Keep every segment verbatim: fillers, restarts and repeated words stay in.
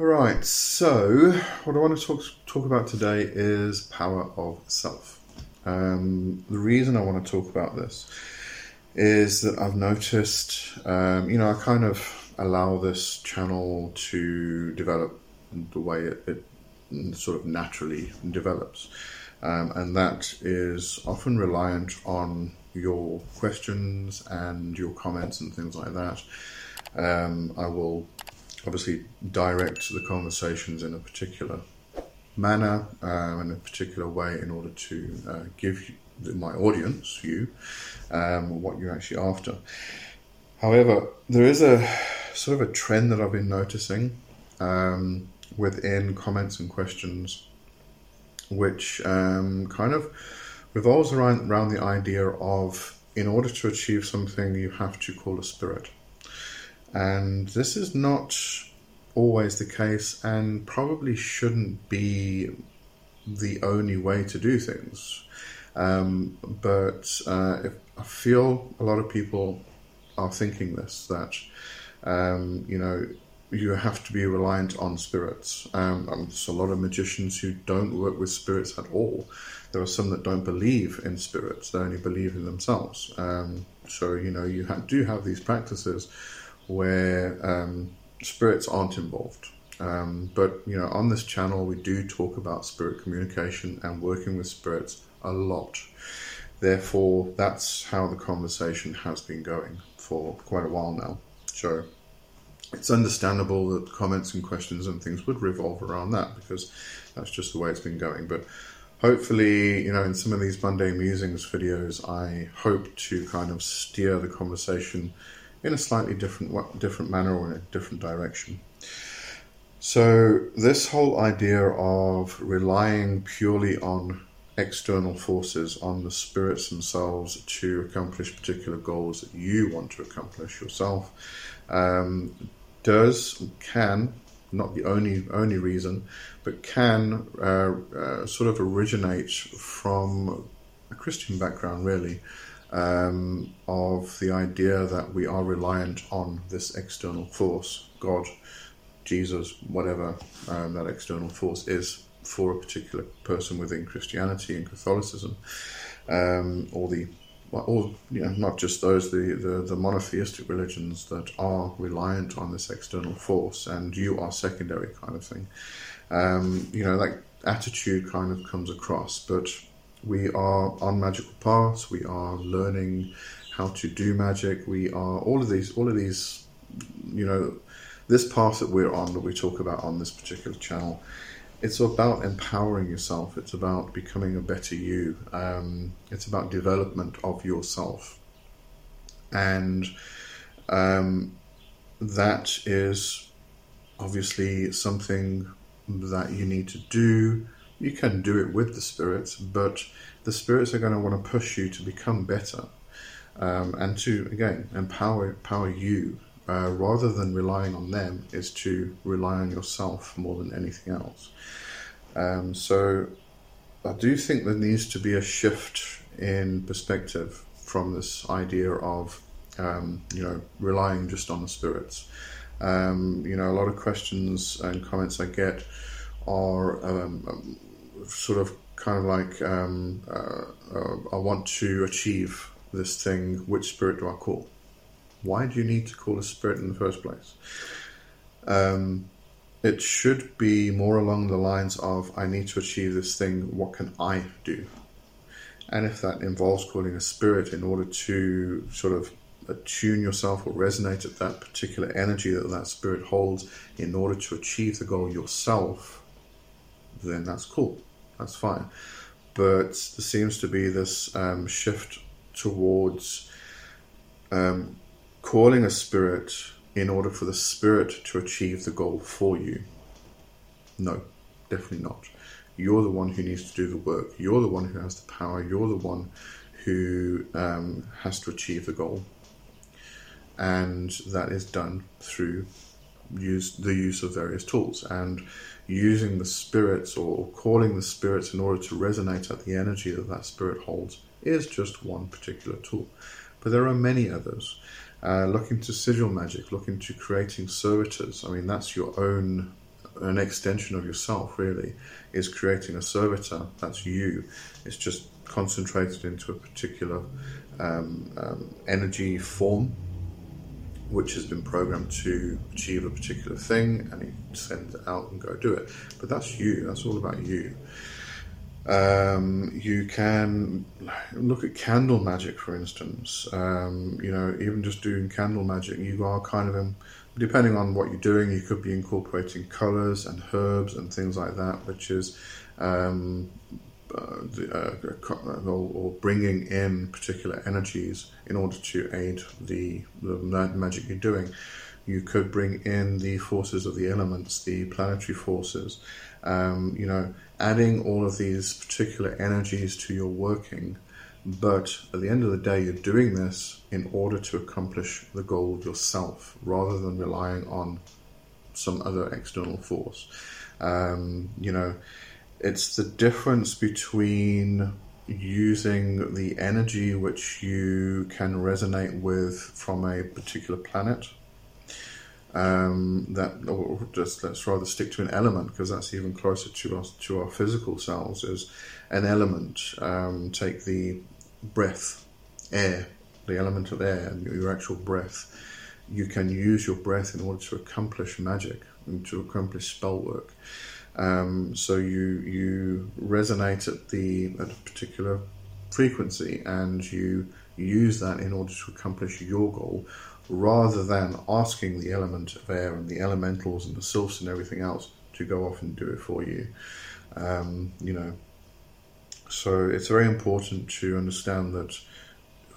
Alright, so what I want to talk, talk about today is power of self. Um, the reason I want to talk about this is that I've noticed, um, you know, I kind of allow this channel to develop the way it, it sort of naturally develops. Um, and that is often reliant on your questions and your comments and things like that. Um, I will obviously direct the conversations in a particular manner, um, in a particular way, in order to uh, give my audience, you, um, what you're actually after. However, there is a sort of a trend that I've been noticing um, within comments and questions, which um, kind of revolves around, around the idea of, in order to achieve something, you have to call a spirit. And this is not always the case, and probably shouldn't be the only way to do things. Um, but uh, if, I feel a lot of people are thinking this, that, um, you know, you have to be reliant on spirits. Um, there's a lot of magicians who don't work with spirits at all. There are some that don't believe in spirits. They only believe in themselves. Um, so, you know, you ha- do have these practices where um, spirits aren't involved. Um, but, you know, on this channel, we do talk about spirit communication and working with spirits a lot. Therefore, that's how the conversation has been going for quite a while now. So it's understandable that comments and questions and things would revolve around that, because that's just the way it's been going. But hopefully, you know, in some of these Monday Musings videos, I hope to kind of steer the conversation in a slightly different different manner or in a different direction. So this whole idea of relying purely on external forces, on the spirits themselves, to accomplish particular goals that you want to accomplish yourself, um, does, can, not the only only reason, but can uh, uh, sort of originate from a Christian background, really. Um, of the idea that we are reliant on this external force, God, Jesus, whatever um, that external force is for a particular person within Christianity and Catholicism, um, or the, or you know, not just those, the, the the monotheistic religions that are reliant on this external force, and you are secondary kind of thing. Um, you know, that attitude kind of comes across, but we are on magical paths. We are learning how to do magic. We are all of these, all of these, you know, this path that we're on, that we talk about on this particular channel. It's about empowering yourself. It's about becoming a better you. Um, it's about development of yourself. And um, that is obviously something that you need to do. You can do it with the spirits, but the spirits are going to want to push you to become better, um, and to, again, empower, empower you. Uh, rather than relying on them, is to rely on yourself more than anything else. Um, so I do think there needs to be a shift in perspective from this idea of, um, you know, relying just on the spirits. Um, you know, a lot of questions and comments I get are um, sort of kind of like, um, uh, uh, I want to achieve this thing, which spirit do I call? Why do you need to call a spirit in the first place? Um, it should be more along the lines of, I need to achieve this thing, what can I do? And if that involves calling a spirit in order to sort of attune yourself or resonate at that particular energy that that spirit holds in order to achieve the goal yourself, then that's cool, that's fine. But there seems to be this um, shift towards um, calling a spirit in order for the spirit to achieve the goal for you. No, definitely not. You're the one who needs to do the work. You're the one who has the power. You're the one who um, has to achieve the goal. And that is done through use, the use of various tools, and using the spirits or calling the spirits in order to resonate at the energy that that spirit holds is just one particular tool. But there are many others. Uh, look into sigil magic, look into creating servitors. I mean, that's your own an extension of yourself, really, is creating a servitor. That's you. It's just concentrated into a particular um, um, energy form, which has been programmed to achieve a particular thing, and you send it out and go do it. But that's you. That's all about you. Um, you can look at candle magic, for instance. Um, you know, even just doing candle magic, you are kind of, in, depending on what you're doing, you could be incorporating colors and herbs and things like that, which is, um, uh, the, uh, or, or bringing in particular energies in order to aid the, the magic you're doing. You could bring in the forces of the elements, the planetary forces. Um, you know, adding all of these particular energies to your working, but at the end of the day, you're doing this in order to accomplish the goal of yourself, rather than relying on some other external force. Um, you know, it's the difference between using the energy which you can resonate with from a particular planet. Um, that, or just let's rather stick to an element, because that's even closer to us, to our physical selves, is an element. Um, take the breath, air, the element of air, and your actual breath. You can use your breath in order to accomplish magic and to accomplish spell work. Um, so you you resonate at the at a particular frequency, and you use that in order to accomplish your goal, rather than asking the element of air and the elementals and the sylphs and everything else to go off and do it for you. Um, you know, so it's very important to understand that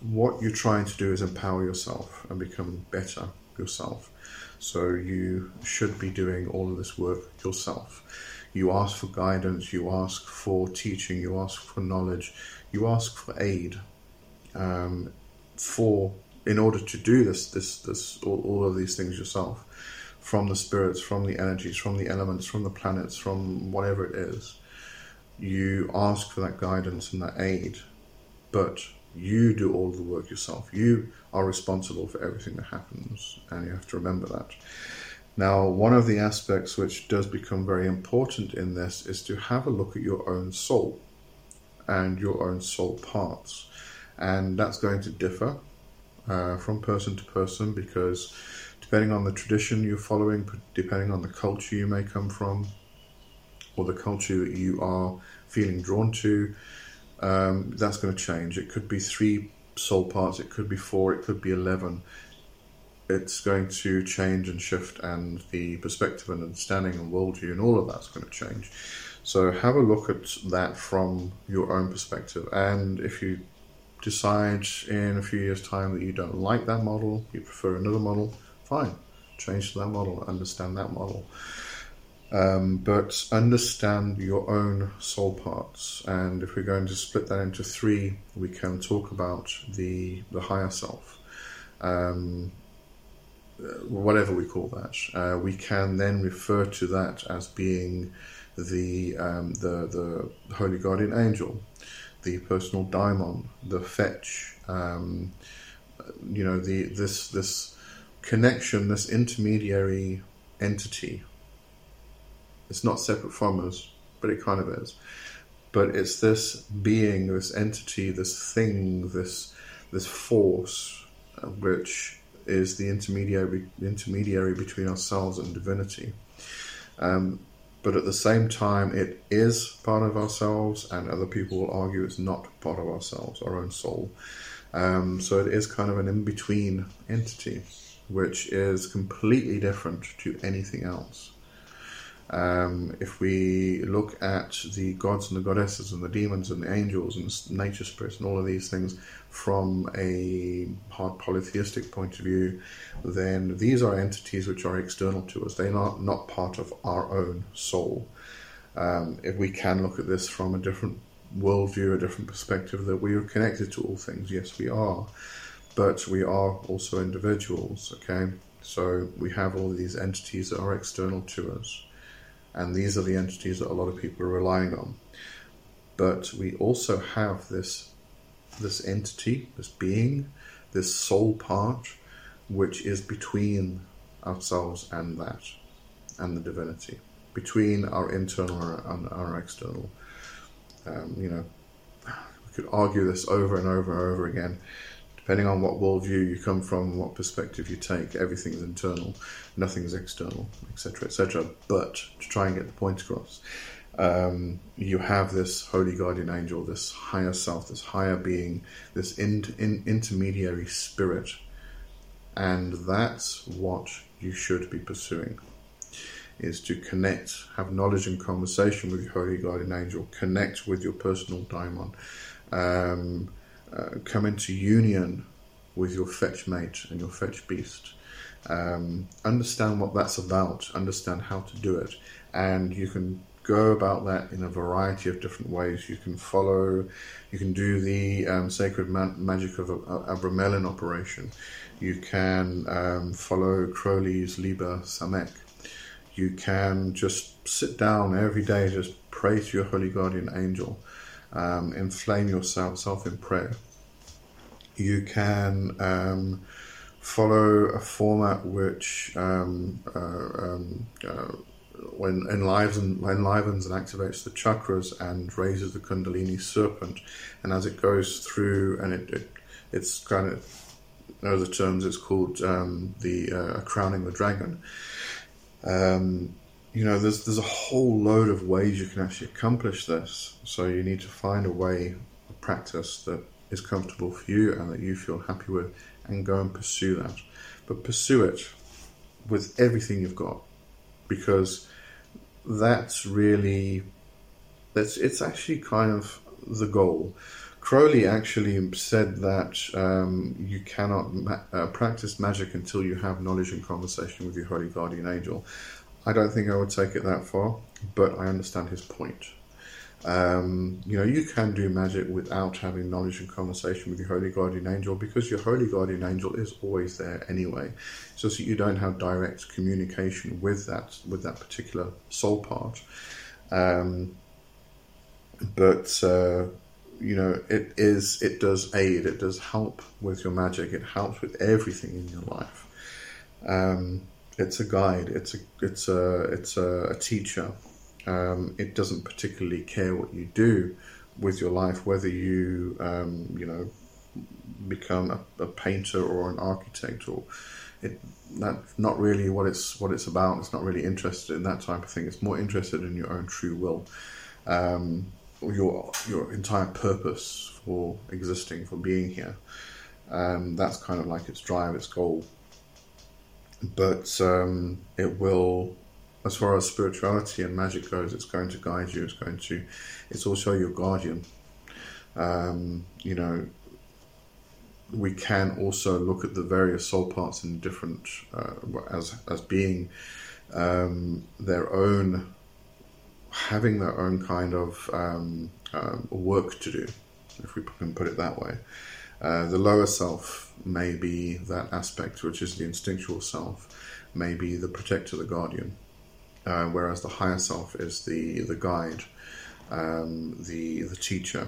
what you're trying to do is empower yourself and become better yourself. So you should be doing all of this work yourself. You ask for guidance, you ask for teaching, you ask for knowledge, you ask for aid, um, for in order to do this, this, this, all, all of these things yourself, from the spirits, from the energies, from the elements, from the planets, from whatever it is, you ask for that guidance and that aid, but you do all the work yourself. You are responsible for everything that happens, and you have to remember that. Now, one of the aspects which does become very important in this is to have a look at your own soul and your own soul parts, and that's going to differ Uh, from person to person, because depending on the tradition you're following, depending on the culture you may come from, or the culture that you are feeling drawn to, um, that's going to change. It could be three soul parts, it could be four, it could be eleven. It's going to change and shift, and the perspective and understanding and worldview and all of that's going to change. So have a look at that from your own perspective, and if you decide in a few years' time that you don't like that model, you prefer another model, fine, change to that model, understand that model. Um, but understand your own soul parts, and if we're going to split that into three, we can talk about the, the higher self, um, whatever we call that. Uh, we can then refer to that as being the um, the, the Holy Guardian Angel, the personal daimon, the fetch, um, you know, the this this connection, this intermediary entity. It's not separate from us, but it kind of is. But it's this being, this entity, this thing, this this force, uh, which is the intermediary intermediary between ourselves and divinity. Um, But at the same time, it is part of ourselves, and other people will argue it's not part of ourselves, our own soul. Um, so it is kind of an in-between entity, which is completely different to anything else. Um, if we look at the gods and the goddesses and the demons and the angels and nature spirits and all of these things from a hard polytheistic point of view, then these are entities which are external to us. They are not part of our own soul. Um, if we can look at this from a different worldview, a different perspective, that we are connected to all things. Yes, we are, but we are also individuals, okay? So we have all these entities that are external to us. And these are the entities that a lot of people are relying on. But we also have this this entity, this being, this soul part, which is between ourselves and that, and the divinity. between our internal and our external. Um, you know, we could argue this over and over and over again. Depending on what worldview you come from, what perspective you take, everything's internal, nothing's external, et cetera, et cetera. But to try and get the point across, um, you have this holy guardian angel, this higher self, this higher being, this in, in, intermediary spirit, and that's what you should be pursuing: is to connect, have knowledge and conversation with your holy guardian angel, connect with your personal daimon. Um, Uh, come into union with your fetch mate and your fetch beast. Um, understand what that's about, understand how to do it, and you can go about that in a variety of different ways. You can follow, you can do the um, sacred ma- magic of uh, Abramelin operation. You can um, follow Crowley's Liber Samek. You can just sit down every day, just pray to your holy guardian angel. Um, inflame yourself in prayer. You can um, follow a format which um, uh, um, uh, when enlivens, enlivens and activates the chakras and raises the Kundalini serpent. And as it goes through, and it, it it's kind of, in other terms, it's called um, the uh, crowning the dragon. Um, You know, there's there's a whole load of ways you can actually accomplish this. So you need to find a way, a practice that is comfortable for you and that you feel happy with, and go and pursue that. But pursue it with everything you've got, because that's really, that's it's actually kind of the goal. Crowley actually said that um, you cannot ma- uh, practice magic until you have knowledge and conversation with your holy guardian angel. I don't think I would take it that far, but I understand his point. Um, you know, you can do magic without having knowledge and conversation with your holy guardian angel, because your holy guardian angel is always there anyway. It's just that you don't have direct communication with that with that particular soul part. Um, but uh, you know, it is it does aid, it does help with your magic, it helps with everything in your life. Um, It's a guide. It's a it's a it's a, a teacher. Um, it doesn't particularly care what you do with your life, whether you um, you know become a, a painter or an architect, or it that's not really what it's what it's about. It's not really interested in that type of thing. It's more interested in your own true will, um, your your entire purpose for existing, for being here. Um, that's kind of like its drive, its goal. But um, it will, as far as spirituality and magic goes, it's going to guide you. It's going to, it's also your guardian. Um, you know, we can also look at the various soul parts in different, uh, as as being um, their own, having their own kind of um, um, work to do, if we can put it that way. Uh, the lower self may be that aspect, which is the instinctual self, may be the protector, the guardian, uh, whereas the higher self is the the guide, um, the the teacher,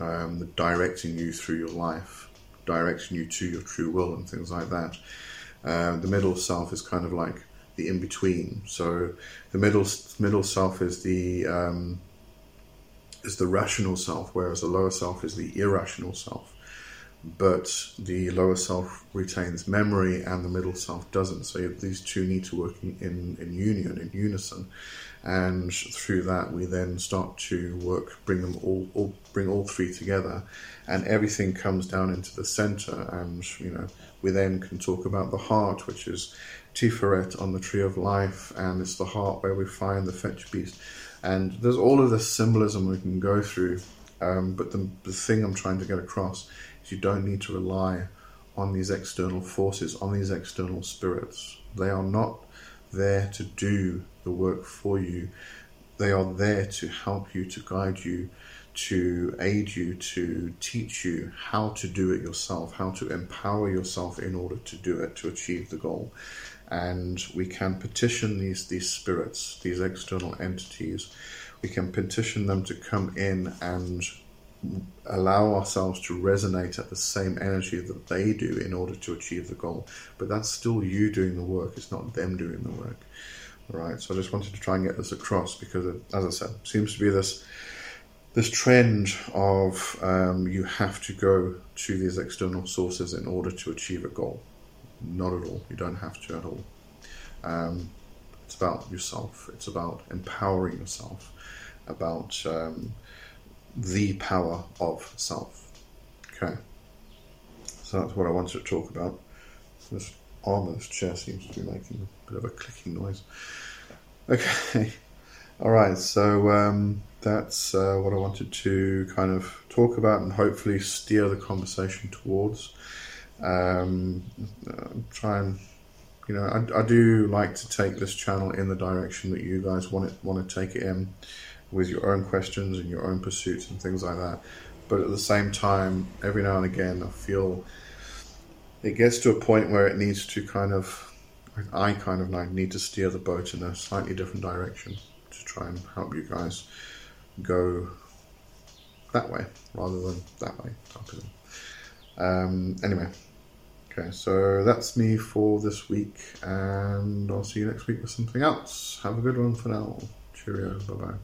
um, the directing you through your life, directing you to your true will and things like that. Uh, the middle self is kind of like the in between. So the middle middle self is the um, is the rational self, whereas the lower self is the irrational self. But the lower self retains memory and the middle self doesn't. So these two need to work in, in union, in unison. And through that, we then start to work, bring them all, all, bring all three together. And everything comes down into the center. And, you know, we then can talk about the heart, which is Tiferet on the Tree of Life. And it's the heart where we find the fetch beast. And there's all of this symbolism we can go through. Um, but the, the thing I'm trying to get across is you don't need to rely on these external forces, on these external spirits. They are not there to do the work for you. They are there to help you, to guide you, to aid you, to teach you how to do it yourself, how to empower yourself in order to do it, to achieve the goal. And we can petition these, these spirits, these external entities. We can petition them to come in and allow ourselves to resonate at the same energy that they do in order to achieve the goal. But that's still you doing the work. It's not them doing the work. Right, so I just wanted to try and get this across because, it, as I said, seems to be this this trend of um, you have to go to these external sources in order to achieve a goal. Not at all. You don't have to at all. Um, it's about yourself. It's about empowering yourself, about um, the power of self. Okay. So that's what I wanted to talk about. This arm of this chair seems to be making a bit of a clicking noise. Okay. All right. So um, that's uh, what I wanted to kind of talk about and hopefully steer the conversation towards. Um, uh, try and, you know, I, I do like to take this channel in the direction that you guys want it, want to take it in, with your own questions and your own pursuits and things like that. But at the same time, every now and again, I feel it gets to a point where it needs to kind of, I kind of like need to steer the boat in a slightly different direction to try and help you guys go that way rather than that way. Um, anyway. Okay, so that's me for this week, and I'll see you next week with something else. Have a good one for now. Cheerio, bye-bye.